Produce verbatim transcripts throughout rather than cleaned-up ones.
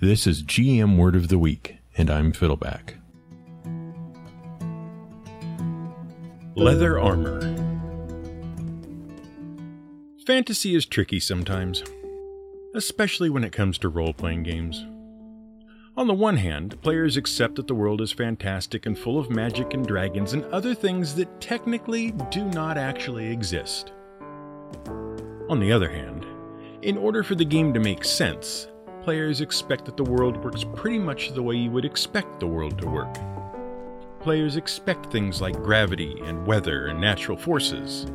This is G M Word of the Week, and I'm Fiddleback. Leather armor. Fantasy is tricky sometimes, especially when it comes to role-playing games. On the one hand, players accept that the world is fantastic and full of magic and dragons and other things that technically do not actually exist. On the other hand, in order for the game to make sense, players expect that the world works pretty much the way you would expect the world to work. Players expect things like gravity and weather and natural forces.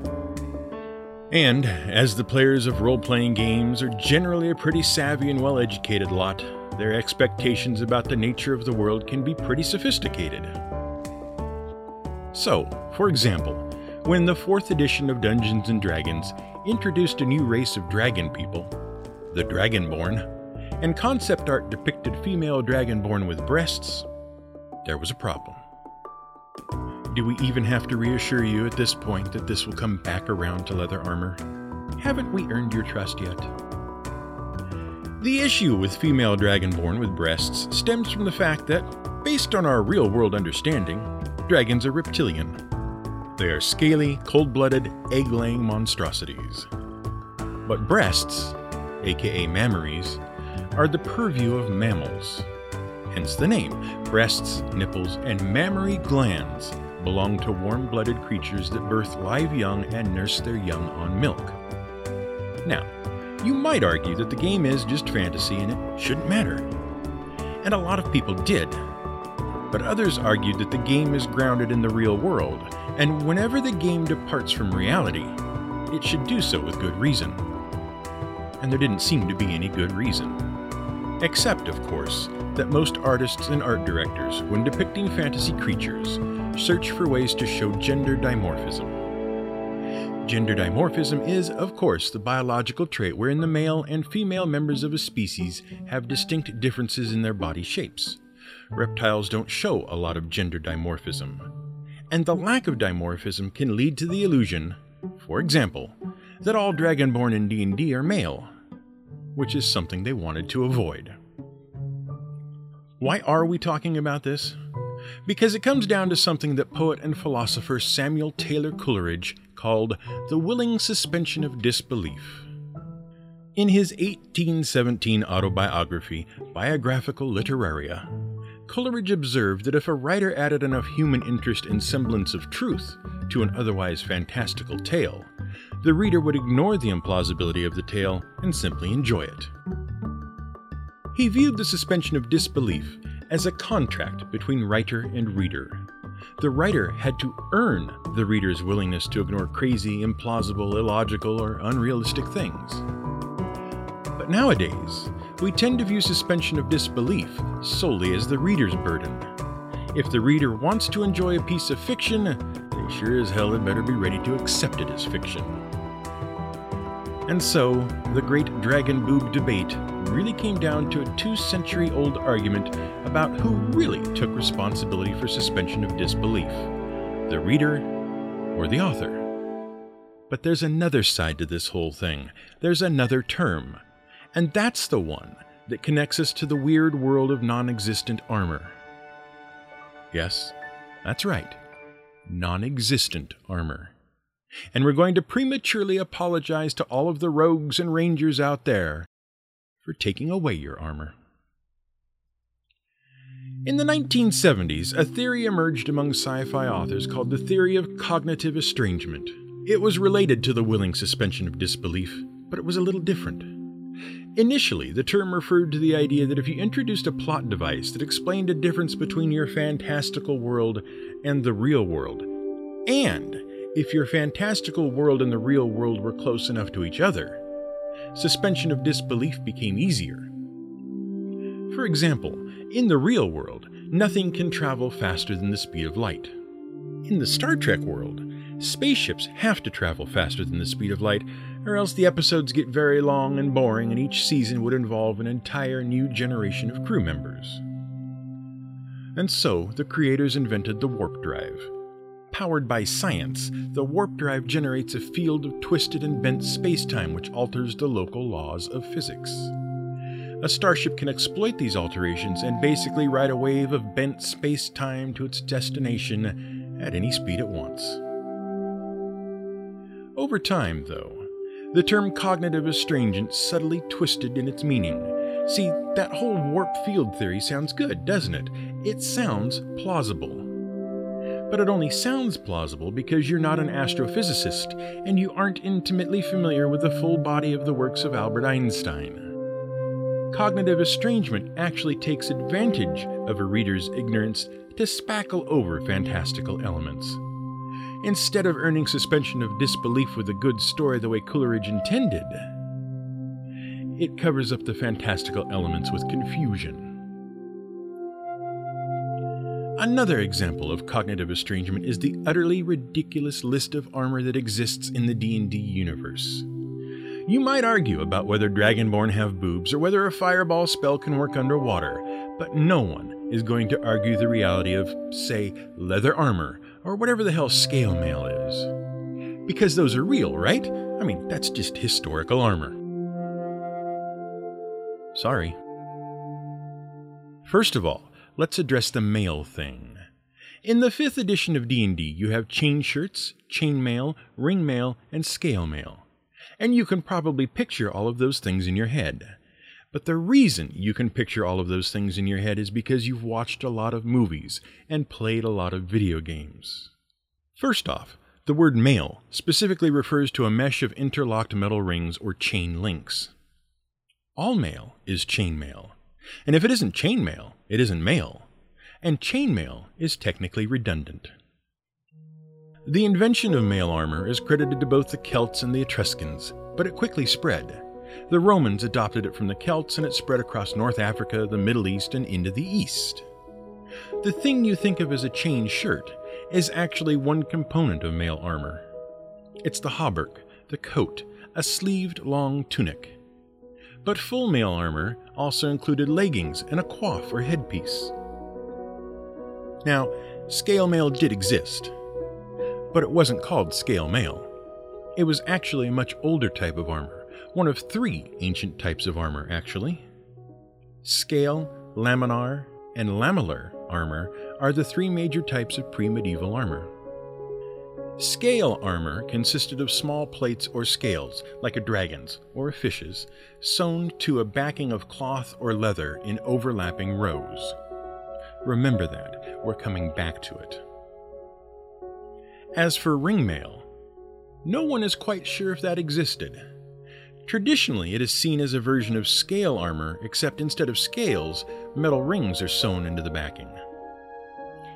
And, as the players of role-playing games are generally a pretty savvy and well-educated lot, their expectations about the nature of the world can be pretty sophisticated. So, for example, when the fourth edition of Dungeons and Dragons introduced a new race of dragon people, the Dragonborn, and concept art depicted female Dragonborn with breasts, there was a problem. Do we even have to reassure you at this point that this will come back around to leather armor? Haven't we earned your trust yet? The issue with female Dragonborn with breasts stems from the fact that, based on our real-world understanding, dragons are reptilian. They are scaly, cold-blooded, egg-laying monstrosities. But breasts, aka mammaries, are the purview of mammals. Hence the name. Breasts, nipples, and mammary glands belong to warm-blooded creatures that birth live young and nurse their young on milk. Now, you might argue that the game is just fantasy and it shouldn't matter. And a lot of people did. But others argued that the game is grounded in the real world, and whenever the game departs from reality, it should do so with good reason. And there didn't seem to be any good reason. Except, of course, that most artists and art directors, when depicting fantasy creatures, search for ways to show gender dimorphism. Gender dimorphism is, of course, the biological trait wherein the male and female members of a species have distinct differences in their body shapes. Reptiles don't show a lot of gender dimorphism. And the lack of dimorphism can lead to the illusion, for example, that all Dragonborn in D and D are male, which is something they wanted to avoid. Why are we talking about this? Because it comes down to something that poet and philosopher Samuel Taylor Coleridge called the willing suspension of disbelief. In his eighteen seventeen autobiography, Biographica Literaria, Coleridge observed that if a writer added enough human interest and semblance of truth to an otherwise fantastical tale, the reader would ignore the implausibility of the tale and simply enjoy it. He viewed the suspension of disbelief as a contract between writer and reader. The writer had to earn the reader's willingness to ignore crazy, implausible, illogical, or unrealistic things. But nowadays, we tend to view suspension of disbelief solely as the reader's burden. If the reader wants to enjoy a piece of fiction, they sure as hell had better be ready to accept it as fiction. And so, the great dragon boob debate really came down to a two-century-old argument about who really took responsibility for suspension of disbelief, the reader or the author. But there's another side to this whole thing. There's another term. And that's the one that connects us to the weird world of non-existent armor. Yes, that's right. Non-existent armor. And we're going to prematurely apologize to all of the rogues and rangers out there for taking away your armor. In the nineteen seventies, a theory emerged among sci-fi authors called the theory of cognitive estrangement. It was related to the willing suspension of disbelief, but it was a little different. Initially, the term referred to the idea that if you introduced a plot device that explained a difference between your fantastical world and the real world, and if your fantastical world and the real world were close enough to each other, suspension of disbelief became easier. For example, in the real world, nothing can travel faster than the speed of light. In the Star Trek world, spaceships have to travel faster than the speed of light, or else the episodes get very long and boring, and each season would involve an entire new generation of crew members. And so, the creators invented the warp drive. Powered by science, the warp drive generates a field of twisted and bent space-time which alters the local laws of physics. A starship can exploit these alterations and basically ride a wave of bent space-time to its destination at any speed it wants. Over time, though, the term cognitive estrangent subtly twisted in its meaning. See, that whole warp field theory sounds good, doesn't it? It sounds plausible. But it only sounds plausible because you're not an astrophysicist and you aren't intimately familiar with the full body of the works of Albert Einstein. Cognitive estrangement actually takes advantage of a reader's ignorance to spackle over fantastical elements. Instead of earning suspension of disbelief with a good story the way Coleridge intended, it covers up the fantastical elements with confusion. Another example of cognitive estrangement is the utterly ridiculous list of armor that exists in the D and D universe. You might argue about whether Dragonborn have boobs or whether a fireball spell can work underwater, but no one is going to argue the reality of, say, leather armor or whatever the hell scale mail is. Because those are real, right? I mean, that's just historical armor. Sorry. First of all, let's address the mail thing. In the fifth edition of D and D, you have chain shirts, chain mail, ring mail, and scale mail. And you can probably picture all of those things in your head. But the reason you can picture all of those things in your head is because you've watched a lot of movies and played a lot of video games. First off, the word mail specifically refers to a mesh of interlocked metal rings or chain links. All mail is chain mail. And if it isn't chain mail, it isn't mail. And chain mail is technically redundant. The invention of mail armor is credited to both the Celts and the Etruscans, but it quickly spread. The Romans adopted it from the Celts and it spread across North Africa, the Middle East, and into the East. The thing you think of as a chain shirt is actually one component of mail armor. It's the hauberk, the coat, a sleeved long tunic. But full mail armor also included leggings and a coif or headpiece. Now, scale mail did exist. But it wasn't called scale mail. It was actually a much older type of armor, one of three ancient types of armor actually. Scale, laminar, and lamellar armor are the three major types of pre-medieval armor. Scale armor consisted of small plates or scales, like a dragon's or a fish's, sewn to a backing of cloth or leather in overlapping rows. Remember that, we're coming back to it. As for ring mail, no one is quite sure if that existed. Traditionally, it is seen as a version of scale armor, except instead of scales, metal rings are sewn into the backing.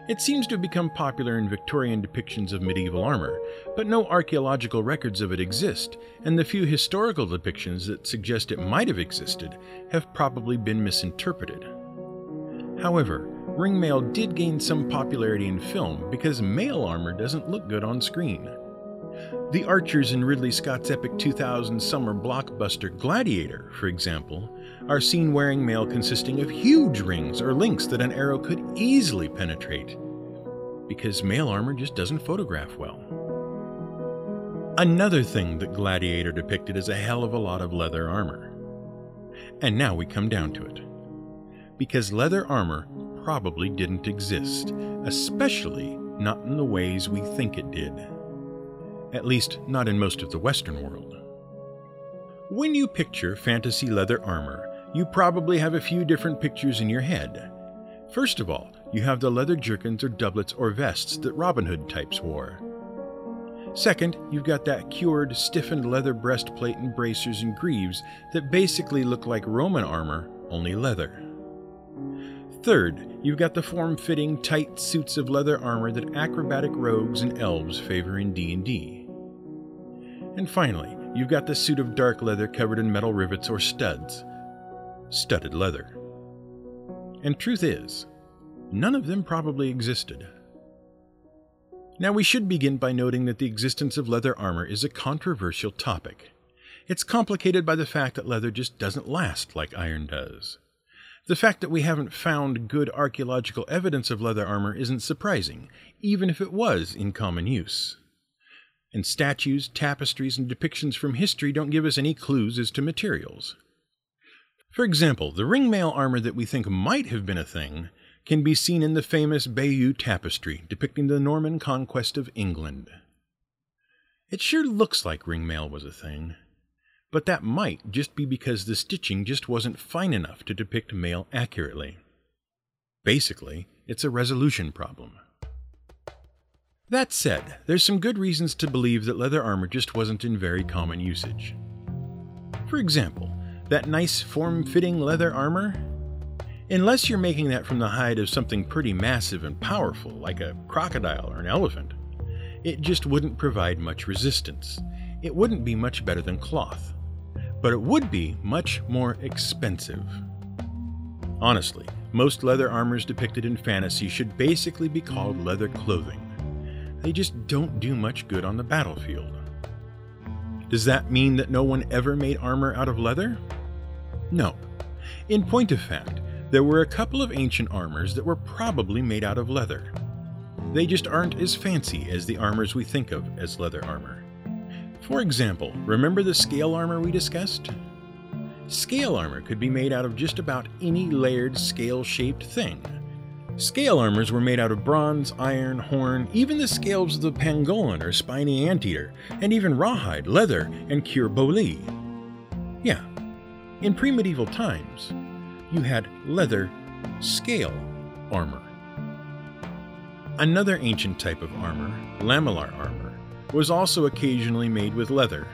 It seems to have become popular in Victorian depictions of medieval armor, but no archaeological records of it exist, and the few historical depictions that suggest it might have existed have probably been misinterpreted. However, ring mail did gain some popularity in film because mail armor doesn't look good on screen. The archers in Ridley Scott's epic two thousand summer blockbuster Gladiator, for example, are seen wearing mail consisting of huge rings or links that an arrow could easily penetrate, because mail armor just doesn't photograph well. Another thing that Gladiator depicted is a hell of a lot of leather armor. And now we come down to it. Because leather armor probably didn't exist, especially not in the ways we think it did. At least not in most of the Western world. When you picture fantasy leather armor, you probably have a few different pictures in your head. First of all, you have the leather jerkins or doublets or vests that Robin Hood types wore. Second, you've got that cured, stiffened leather breastplate and bracers and greaves that basically look like Roman armor, only leather. Third, you've got the form-fitting, tight suits of leather armor that acrobatic rogues and elves favor in D and D. And finally, you've got the suit of dark leather covered in metal rivets or studs. Studded leather. And truth is, none of them probably existed. Now we should begin by noting that the existence of leather armor is a controversial topic. It's complicated by the fact that leather just doesn't last like iron does. The fact that we haven't found good archaeological evidence of leather armor isn't surprising, even if it was in common use. And statues, tapestries, and depictions from history don't give us any clues as to materials. For example, the ringmail armor that we think might have been a thing can be seen in the famous Bayeux Tapestry depicting the Norman conquest of England. It sure looks like ringmail was a thing, but that might just be because the stitching just wasn't fine enough to depict mail accurately. Basically, it's a resolution problem. That said, there's some good reasons to believe that leather armor just wasn't in very common usage. For example, that nice form-fitting leather armor? Unless you're making that from the hide of something pretty massive and powerful, like a crocodile or an elephant, it just wouldn't provide much resistance. It wouldn't be much better than cloth, but it would be much more expensive. Honestly, most leather armors depicted in fantasy should basically be called leather clothing. They just don't do much good on the battlefield. Does that mean that no one ever made armor out of leather? No. In point of fact, there were a couple of ancient armors that were probably made out of leather. They just aren't as fancy as the armors we think of as leather armor. For example, remember the scale armor we discussed? Scale armor could be made out of just about any layered, scale-shaped thing. Scale armors were made out of bronze, iron, horn, even the scales of the pangolin or spiny anteater, and even rawhide, leather, and cuir bouilli. Yeah, in pre-medieval times, you had leather scale armor. Another ancient type of armor, lamellar armor, was also occasionally made with leather.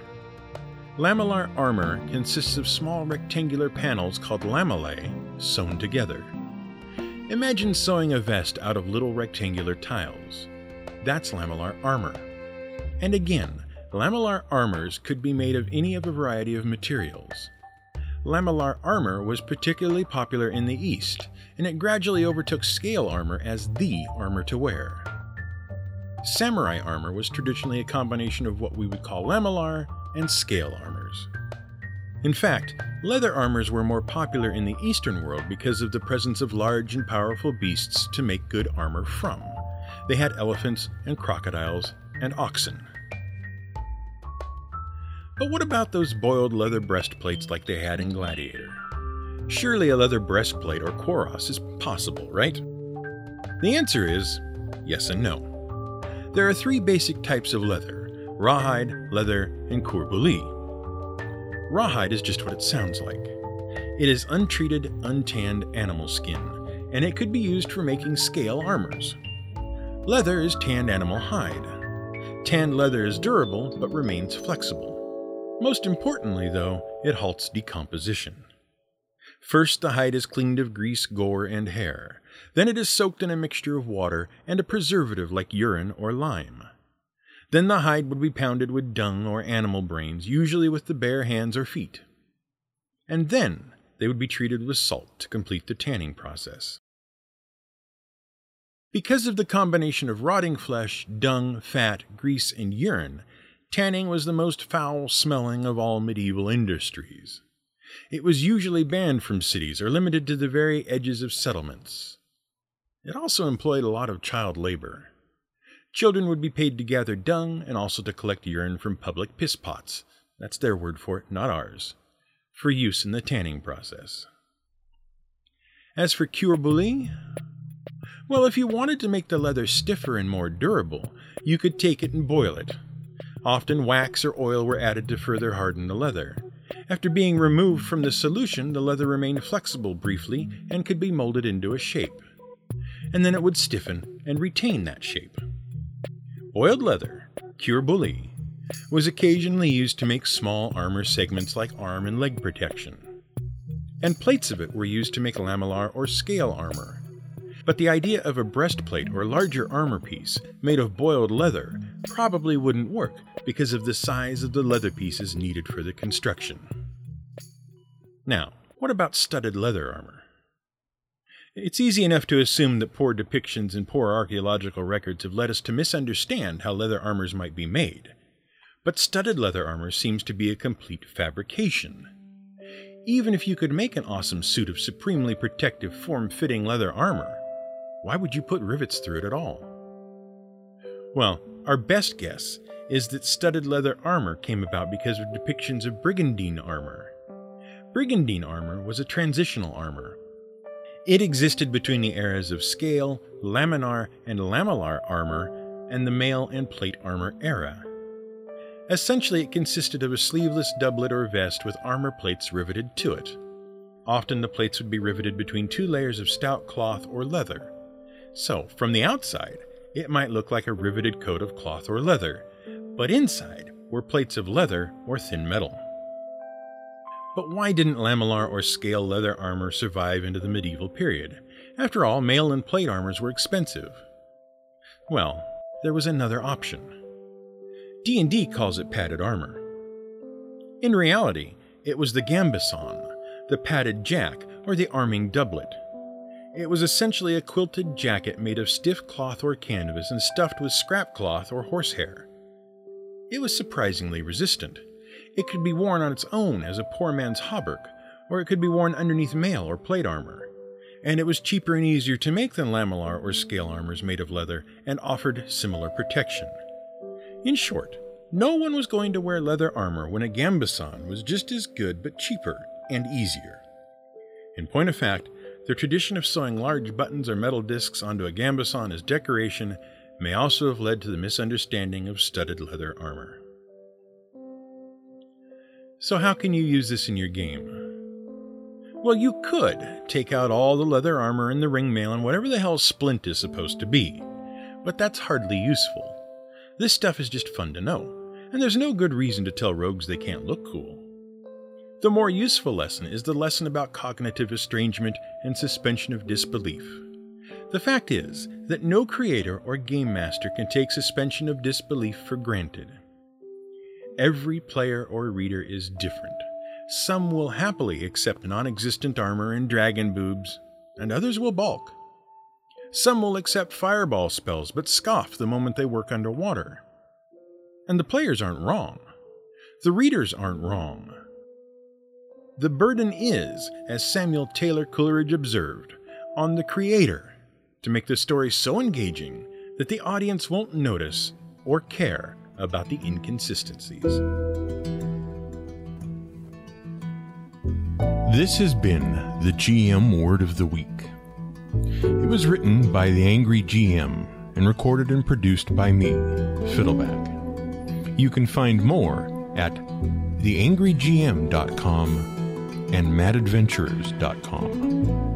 Lamellar armor consists of small rectangular panels called lamellae sewn together. Imagine sewing a vest out of little rectangular tiles. That's lamellar armor. And again, lamellar armors could be made of any of a variety of materials. Lamellar armor was particularly popular in the East, and it gradually overtook scale armor as the armor to wear. Samurai armor was traditionally a combination of what we would call lamellar and scale armors. In fact, leather armors were more popular in the Eastern world because of the presence of large and powerful beasts to make good armor from. They had elephants and crocodiles and oxen. But what about those boiled leather breastplates like they had in Gladiator? Surely a leather breastplate or cuirass is possible, right? The answer is yes and no. There are three basic types of leather: rawhide, leather, and cuir bouilli. Rawhide is just what it sounds like. It is untreated, untanned animal skin, and it could be used for making scale armors. Leather is tanned animal hide. Tanned leather is durable but remains flexible. Most importantly, though, it halts decomposition. First, the hide is cleaned of grease, gore, and hair. Then it is soaked in a mixture of water and a preservative like urine or lime. Then the hide would be pounded with dung or animal brains, usually with the bare hands or feet. And then they would be treated with salt to complete the tanning process. Because of the combination of rotting flesh, dung, fat, grease, and urine, tanning was the most foul-smelling of all medieval industries. It was usually banned from cities or limited to the very edges of settlements. It also employed a lot of child labor. Children would be paid to gather dung and also to collect urine from public piss pots. That's their word for it, not ours. For use in the tanning process. As for cuir bouilli, well, if you wanted to make the leather stiffer and more durable, you could take it and boil it. Often wax or oil were added to further harden the leather. After being removed from the solution, the leather remained flexible briefly and could be molded into a shape. And then it would stiffen and retain that shape. Boiled leather, cuir bouilli, was occasionally used to make small armor segments like arm and leg protection. And plates of it were used to make lamellar or scale armor. But the idea of a breastplate or larger armor piece made of boiled leather probably wouldn't work because of the size of the leather pieces needed for the construction. Now, what about studded leather armor? It's easy enough to assume that poor depictions and poor archaeological records have led us to misunderstand how leather armors might be made. But studded leather armor seems to be a complete fabrication. Even if you could make an awesome suit of supremely protective, form-fitting leather armor, why would you put rivets through it at all? Well, our best guess is that studded leather armor came about because of depictions of brigandine armor. Brigandine armor was a transitional armor. It existed between the eras of scale, laminar, and lamellar armor, and the mail and plate armor era. Essentially, it consisted of a sleeveless doublet or vest with armor plates riveted to it. Often the plates would be riveted between two layers of stout cloth or leather. So, from the outside, it might look like a riveted coat of cloth or leather, but inside were plates of leather or thin metal. But why didn't lamellar or scale leather armor survive into the medieval period? After all, mail and plate armors were expensive. Well, there was another option. D and D calls it padded armor. In reality, it was the gambeson, the padded jack, or the arming doublet. It was essentially a quilted jacket made of stiff cloth or canvas and stuffed with scrap cloth or horsehair. It was surprisingly resistant. It could be worn on its own as a poor man's hauberk, or it could be worn underneath mail or plate armor. And it was cheaper and easier to make than lamellar or scale armors made of leather and offered similar protection. In short, no one was going to wear leather armor when a gambeson was just as good but cheaper and easier. In point of fact, the tradition of sewing large buttons or metal discs onto a gambeson as decoration may also have led to the misunderstanding of studded leather armor. So how can you use this in your game? Well, you could take out all the leather armor and the ring mail and whatever the hell splint is supposed to be, but that's hardly useful. This stuff is just fun to know, and there's no good reason to tell rogues they can't look cool. The more useful lesson is the lesson about cognitive estrangement and suspension of disbelief. The fact is that no creator or game master can take suspension of disbelief for granted. Every player or reader is different. Some will happily accept non-existent armor and dragon boobs, and others will balk. Some will accept fireball spells, but scoff the moment they work underwater. And the players aren't wrong. The readers aren't wrong. The burden is, as Samuel Taylor Coleridge observed, on the creator to make the story so engaging that the audience won't notice or care about the inconsistencies. This has been the G M Word of the Week. It was written by the Angry G M and recorded and produced by me, Fiddleback. You can find more at the angry G M dot com and mad adventurers dot com.